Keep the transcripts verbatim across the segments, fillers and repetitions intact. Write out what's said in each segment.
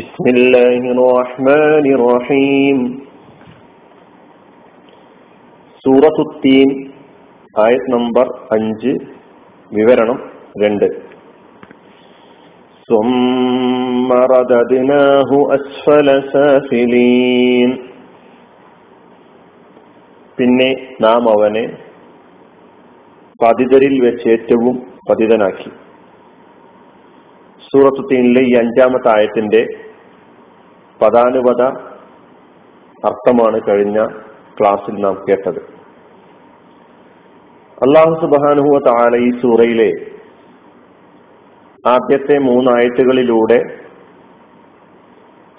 بسم الله الرحمن الرحيم سورة التين آية نمبر അഞ്ച് വിവരണം രണ്ട്. ثم رددناه أسفل سافلين പിന്നെ നാം അവനെ പതിതരിൽ വെച്ച് ഏറ്റവും പതിതനാക്കി. സൂറത്ത് തീനിലെ ഈ അഞ്ചാമത്തെ ആയത്തിന്റെ പദാനുപത അർത്ഥമാണ് കഴിഞ്ഞ ക്ലാസ്സിൽ നാം കേട്ടത്. അല്ലാഹു സുബ്ഹാനഹു വ തആല ഈ സൂറയിലെ ആദ്യത്തെ മൂന്നായത്തുകളിലൂടെ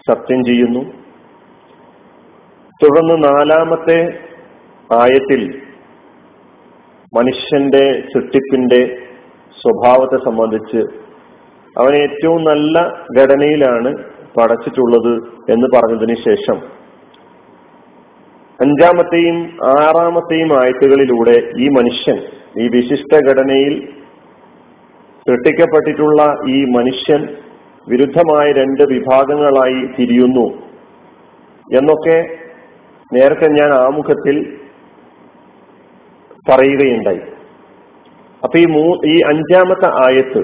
സത്യം ചെയ്യുന്നു. തുടർന്ന് നാലാമത്തെ ആയത്തിൽ മനുഷ്യന്റെ ചുട്ടിപ്പിന്റെ സ്വഭാവത്തെ സംബന്ധിച്ച് അവൻ ഏറ്റവും നല്ല ഘടനയിലാണ് പടച്ചിട്ടുള്ളത് എന്ന് പറഞ്ഞതിന് ശേഷം അഞ്ചാമത്തെയും ആറാമത്തെയും ആയത്തുകളിലൂടെ ഈ മനുഷ്യൻ ഈ വിശിഷ്ട ഘടനയിൽ സൃഷ്ടിക്കപ്പെട്ടിട്ടുള്ള ഈ മനുഷ്യൻ വിരുദ്ധമായ രണ്ട് വിഭാഗങ്ങളായി തിരിയുന്നു എന്നൊക്കെ നേരത്തെ ഞാൻ ആമുഖത്തിൽ പറയുകയുണ്ടായി. അപ്പൊ ഈ മൂ ഈ അഞ്ചാമത്തെ ആയത്ത്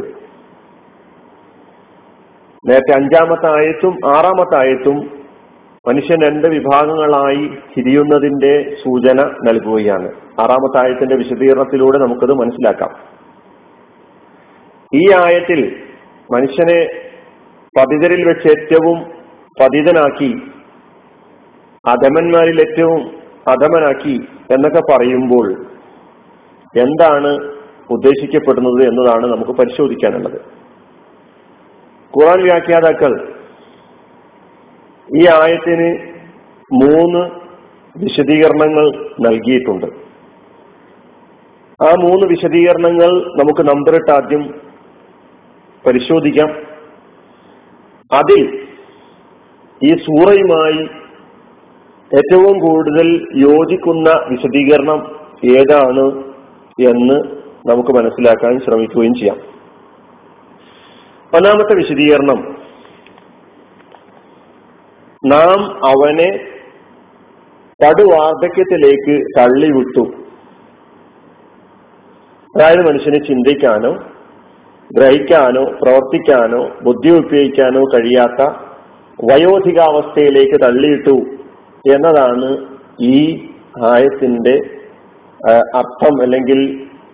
നേരത്തെ അഞ്ചാമത്തെ ആയത്തും ആറാമത്തെ ആയത്തും മനുഷ്യൻ രണ്ട് വിഭാഗങ്ങളായി തിരിയുന്നതിന്റെ സൂചന നൽകുകയാണ്. ആറാമത്തെ ആയത്തിന്റെ വിശദീകരണത്തിലൂടെ നമുക്കത് മനസ്സിലാക്കാം. ഈ ആയത്തിൽ മനുഷ്യനെ പതിതരിൽ വെച്ച് ഏറ്റവും പതിതനാക്കി, അധമന്മാരിൽ ഏറ്റവും അധമനാക്കി എന്നൊക്കെ പറയുമ്പോൾ എന്താണ് ഉദ്ദേശിക്കപ്പെടുന്നത് എന്നതാണ് നമുക്ക് പരിശോധിക്കാനുള്ളത്. ഖുർആൻ വ്യാഖ്യാതാക്കൾ ഈ ആയത്തിന് മൂന്ന് വിശദീകരണങ്ങൾ നൽകിയിട്ടുണ്ട്. ആ മൂന്ന് വിശദീകരണങ്ങൾ നമുക്ക് നമ്പറിട്ട് ആദ്യം പരിശോധിക്കാം. അതിൽ ഈ സൂറയുമായി ഏറ്റവും കൂടുതൽ യോജിക്കുന്ന വിശദീകരണം ഏതാണ് എന്ന് നമുക്ക് മനസ്സിലാക്കാൻ ശ്രമിക്കുകയും ചെയ്യാം. ഒന്നാമത്തെ വിശദീകരണം, നാം അവനെ കടുവാർദ്ധക്യത്തിലേക്ക് തള്ളിവിട്ടു. അതായത് മനുഷ്യന് ചിന്തിക്കാനോ ഗ്രഹിക്കാനോ പ്രവർത്തിക്കാനോ ബുദ്ധി ഉപയോഗിക്കാനോ കഴിയാത്ത വയോധികാവസ്ഥയിലേക്ക് തള്ളിയിട്ടു എന്നതാണ് ഈ ആയത്തിന്റെ അർത്ഥം അല്ലെങ്കിൽ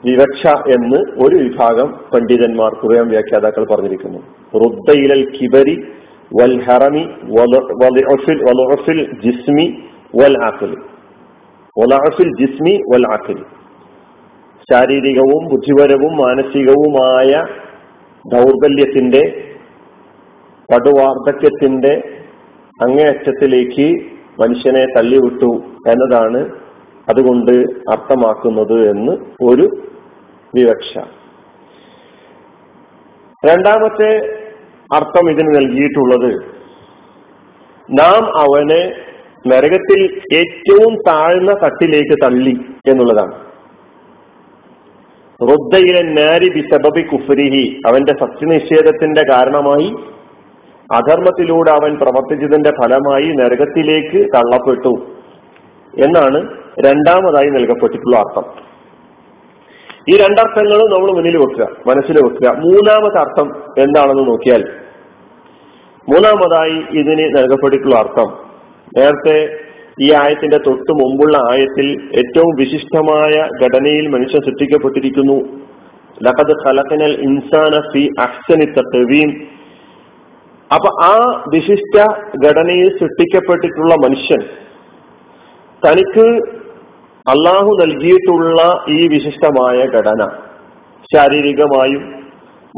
വിവക്ഷ എന്ന് ഒരു വിഭാഗം പണ്ഡിതന്മാർ, ഖുർആൻ വ്യാഖ്യാതാക്കൾ പറഞ്ഞിരിക്കുന്നു. റുദ്ദയിലൽ കിബരി വൽ ഹറമി വൽഅഫിൽ വൽഅഫിൽ ജിസ്മി വൽ അഖ്ലി വൽഅഫിൽ ജിസ്മി വൽ അഖ്ലി ശാരീരികവും ബുദ്ധിപരവും മാനസികവുമായ ദൗർബല്യത്തിന്റെ കടുവാർദ്ധക്യത്തിന്റെ അങ്ങേയറ്റത്തിലേക്ക് മനുഷ്യനെ തള്ളിവിട്ടു എന്നതാണ് അതുകൊണ്ട് അർത്ഥമാക്കുന്നത് എന്ന് ഒരു വിവക്ഷ. രണ്ടാമത്തെ അർത്ഥം ഇതിന് നൽകിയിട്ടുള്ളത്, നാം അവനെ നരകത്തിൽ ഏറ്റവും താഴ്ന്ന തട്ടിലേക്ക് തള്ളി എന്നുള്ളതാണ്. റുദ്ദയിലെ നാരി ബിസബബി കുഫ്രിഹി, അവന്റെ സത്യനിഷേധത്തിന്റെ കാരണമായി അധർമ്മത്തിലൂടെ അവൻ പ്രവർത്തിച്ചതിന്റെ ഫലമായി നരകത്തിലേക്ക് തള്ളപ്പെട്ടു എന്നാണ് രണ്ടാമതായി നൽകപ്പെട്ടിട്ടുള്ള അർത്ഥം. ഈ രണ്ടർത്ഥങ്ങളും നമ്മൾ മുന്നിൽ വെക്കുക, മനസ്സിൽ വെക്കുക. മൂന്നാമത്തെ അർത്ഥം എന്താണെന്ന് നോക്കിയാൽ, മൂന്നാമതായി ഇതിന് നൽകപ്പെട്ടിട്ടുള്ള അർത്ഥം, നേരത്തെ ഈ ആയത്തിന്റെ തൊട്ടു മുമ്പുള്ള ആയത്തിൽ ഏറ്റവും വിശിഷ്ടമായ ഘടനയിൽ മനുഷ്യൻ സൃഷ്ടിക്കപ്പെട്ടിരിക്കുന്നു. ലഖദ് ഖലഖനൽ ഇൻസാന ഫീ അഹ്സനി തഖ്വീം. അപ്പൊ ആ വിശിഷ്ട ഘടനയിൽ സൃഷ്ടിക്കപ്പെട്ടിട്ടുള്ള മനുഷ്യൻ തനിക്ക് അള്ളാഹു നൽകിയിട്ടുള്ള ഈ വിശിഷ്ടമായ ഘടന ശാരീരികമായും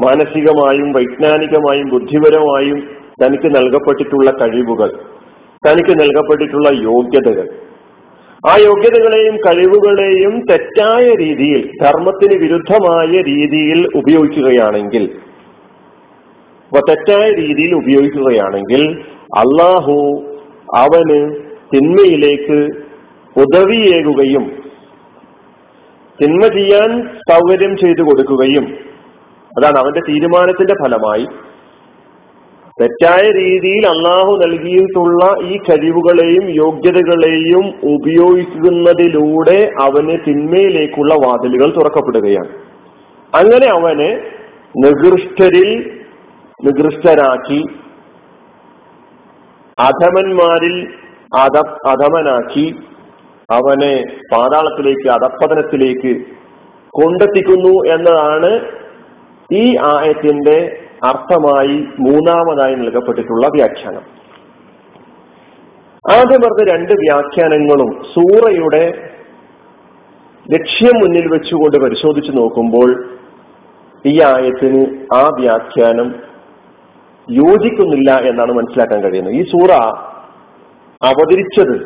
മാനസികമായും വൈജ്ഞാനികമായും ബുദ്ധിപരമായും തനിക്ക് നൽകപ്പെട്ടിട്ടുള്ള കഴിവുകൾ, തനിക്ക് നൽകപ്പെട്ടിട്ടുള്ള യോഗ്യതകൾ, ആ യോഗ്യതകളെയും കഴിവുകളെയും തെറ്റായ രീതിയിൽ ധർമ്മത്തിന് വിരുദ്ധമായ രീതിയിൽ ഉപയോഗിക്കുകയാണെങ്കിൽ അപ്പൊ തെറ്റായ രീതിയിൽ ഉപയോഗിക്കുകയാണെങ്കിൽ അള്ളാഹു അവന് തിന്മയിലേക്ക് ഉദവിയേകുകയും തിന്മ ചെയ്യാൻ സൗകര്യം ചെയ്തു കൊടുക്കുകയും, അതാണ് അവന്റെ തീരുമാനത്തിന്റെ ഫലമായി തെറ്റായ രീതിയിൽ അള്ളാഹു നൽകിയിട്ടുള്ള ഈ കഴിവുകളെയും യോഗ്യതകളെയും ഉപയോഗിക്കുന്നതിലൂടെ അവന് തിന്മയിലേക്കുള്ള വാതിലുകൾ തുറക്കപ്പെടുകയാണ്. അങ്ങനെ അവനെ നികൃഷ്ടരിൽ നികൃഷ്ടരാക്കി, അധമന്മാരിൽ അധ അധമനാക്കി അവനെ പാതാളത്തിലേക്ക്, അധപ്പതനത്തിലേക്ക് കൊണ്ടെത്തിക്കുന്നു എന്നതാണ് ഈ ആയത്തിന്റെ അർത്ഥമായി മൂന്നാമതായി നൽകപ്പെട്ടിട്ടുള്ള വ്യാഖ്യാനം. ആദ്യം പറഞ്ഞ രണ്ട് വ്യാഖ്യാനങ്ങളും സൂറയുടെ ലക്ഷ്യം മുന്നിൽ വെച്ചുകൊണ്ട് പരിശോധിച്ചു നോക്കുമ്പോൾ ഈ ആയത്തിന് ആ വ്യാഖ്യാനം യോജിക്കുന്നില്ല എന്നാണ് മനസ്സിലാക്കാൻ കഴിയുന്നത്. ഈ സൂറ അവതരിച്ചത്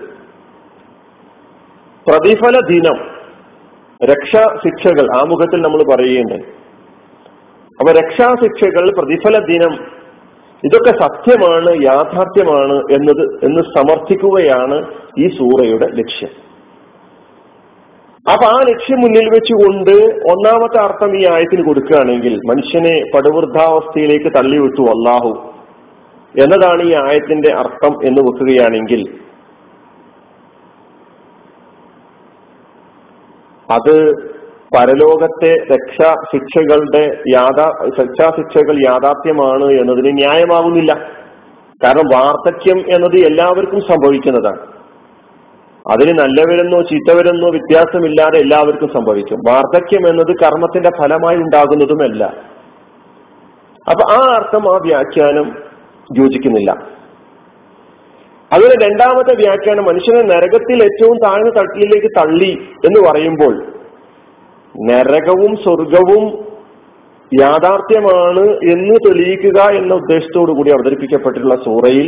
പ്രതിഫല ദിനം, രക്ഷാ ശിക്ഷകൾ ആമുഖത്തിൽ നമ്മൾ പറയുകയുണ്ട്. അപ്പൊ രക്ഷാശിക്ഷകൾ, പ്രതിഫല ദിനം, ഇതൊക്കെ സത്യമാണ്, യാഥാർത്ഥ്യമാണ് എന്നത് എന്ന് സമർത്ഥിക്കുകയാണ് ഈ സൂറയുടെ ലക്ഷ്യം. അപ്പൊ ആ ലക്ഷ്യം മുന്നിൽ വെച്ചുകൊണ്ട് ഒന്നാമത്തെ അർത്ഥം ഈ ആയത്തിന് കൊടുക്കുകയാണെങ്കിൽ മനുഷ്യനെ പടുവൃദ്ധാവസ്ഥയിലേക്ക് തള്ളിവിട്ടു അല്ലാഹു എന്നതാണ് ഈ ആയത്തിന്റെ അർത്ഥം എന്ന് വെക്കുകയാണെങ്കിൽ അത് പരലോകത്തെ രക്ഷാ ശിക്ഷകളുടെ യാഥാ രക്ഷാശിക്ഷകൾ യാഥാർത്ഥ്യമാണ് എന്നതിന് ന്യായമാകുന്നില്ല. കാരണം വാർദ്ധക്യം എന്നത് എല്ലാവർക്കും സംഭവിക്കുന്നതാണ്. അതിന് നല്ലവരെന്നോ ചീത്തവരെന്നോ വ്യത്യാസമില്ലാതെ എല്ലാവർക്കും സംഭവിക്കും. വാർദ്ധക്യം എന്നത് കർമ്മത്തിന്റെ ഫലമായി ഉണ്ടാകുന്നതുമല്ല. അപ്പൊ ആ അർത്ഥം, ആ വ്യാഖ്യാനം യോജിക്കുന്നില്ല. അതുപോലെ രണ്ടാമത്തെ വ്യാഖ്യാനം മനുഷ്യനെ നരകത്തിൽ ഏറ്റവും താഴ്ന്ന തട്ടിലേക്ക് തള്ളി എന്ന് പറയുമ്പോൾ നരകവും സ്വർഗവും യാഥാർത്ഥ്യമാണ് എന്ന് തെളിയിക്കുക എന്ന ഉദ്ദേശത്തോടു കൂടി അവതരിപ്പിക്കപ്പെട്ടിട്ടുള്ള സൂറയിൽ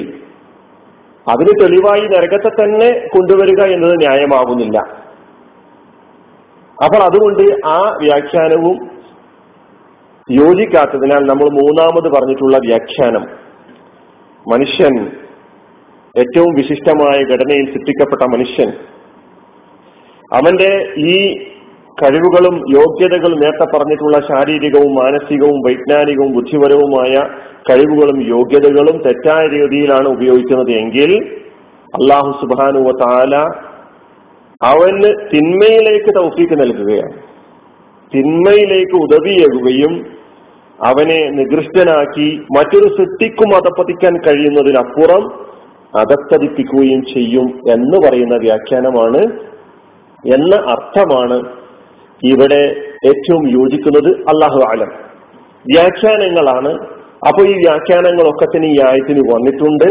അതിന് തെളിവായി നരകത്തെ തന്നെ കൊണ്ടുവരിക എന്നത് ന്യായമാകുന്നില്ല. അപ്പോൾ അതുകൊണ്ട് ആ വ്യാഖ്യാനവും യോജിക്കാത്തതിനാൽ നമ്മൾ മൂന്നാമത് പറഞ്ഞിട്ടുള്ള വ്യാഖ്യാനം, മനുഷ്യൻ ഏറ്റവും വിശിഷ്ടമായ ഘടനയിൽ സൃഷ്ടിക്കപ്പെട്ട മനുഷ്യൻ അവന്റെ ഈ കഴിവുകളും യോഗ്യതകളും, നേരത്തെ പറഞ്ഞിട്ടുള്ള ശാരീരികവും മാനസികവും വൈജ്ഞാനികവും ബുദ്ധിപരവുമായ കഴിവുകളും യോഗ്യതകളും തെറ്റായ രീതിയിലാണ് ഉപയോഗിക്കുന്നത് എങ്കിൽ അല്ലാഹു സുബ്ഹാനഹു വ തആല അവന് തിന്മയിലേക്ക് തൗഫീക്ക് നൽകുകയാണ്, തിന്മയിലേക്ക് ഉദവിയേകുകയും അവനെ നികൃഷ്ടനാക്കി മറ്റൊരു സൃഷ്ടിക്കും അധപ്പതിക്കാൻ കഴിയുന്നതിനപ്പുറം അധപ്പതിപ്പിക്കുകയും ചെയ്യും എന്ന് പറയുന്ന വ്യാഖ്യാനമാണ് എന്ന അർത്ഥമാണ് ഇവിടെ ഏറ്റവും യോജിക്കുന്നത്. അല്ലാഹു അലം വ്യാഖ്യാനങ്ങളാണ്. അപ്പൊ ഈ വ്യാഖ്യാനങ്ങളൊക്കെ തന്നെ ഈ ആയത്തിന് വന്നിട്ടുണ്ട്.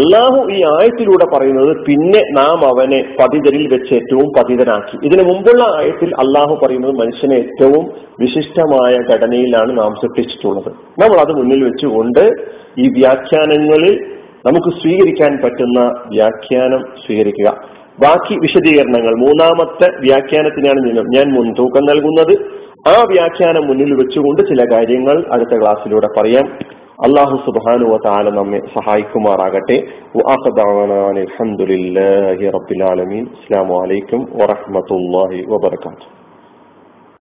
അല്ലാഹു ഈ ആയത്തിലൂടെ പറയുന്നത്, പിന്നെ നാം അവനെ പതിതരിൽ വെച്ച് ഏറ്റവും പതിതനാക്കി. ഇതിനു മുമ്പുള്ള ആയത്തിൽ അല്ലാഹു പറയുന്നത് മനുഷ്യനെ ഏറ്റവും വിശിഷ്ടമായ ഘടനയിലാണ് നാം സൃഷ്ടിച്ചിട്ടുള്ളത്. നമ്മൾ അത് മുന്നിൽ വെച്ചുകൊണ്ട് ഈ വ്യാഖ്യാനങ്ങളിൽ നമുക്ക് സ്വീകരിക്കാൻ പറ്റുന്ന വ്യാഖ്യാനം സ്വീകരിക്കുക. ബാക്കി വിശദീകരണങ്ങൾ മൂന്നാമത്തെ വ്യാഖ്യാനത്തിനാണ് ഞാൻ മുൻതൂക്കം നൽകുന്നത്. ആ വ്യാഖ്യാനം മുന്നിൽ വെച്ചുകൊണ്ട് ചില കാര്യങ്ങൾ അടുത്ത ക്ലാസ്സിലൂടെ പറയാം. അല്ലാഹു സുബ്ഹാനഹു വ തആല നമ്മെ സഹായിക്കുമാറാകട്ടെ. അൽഹംദുലില്ലാഹി റബ്ബിൽ ആലമീൻ. അസ്സലാമു അലൈക്കും വറഹ്മത്തുള്ളാഹി വബറകാതുഹു.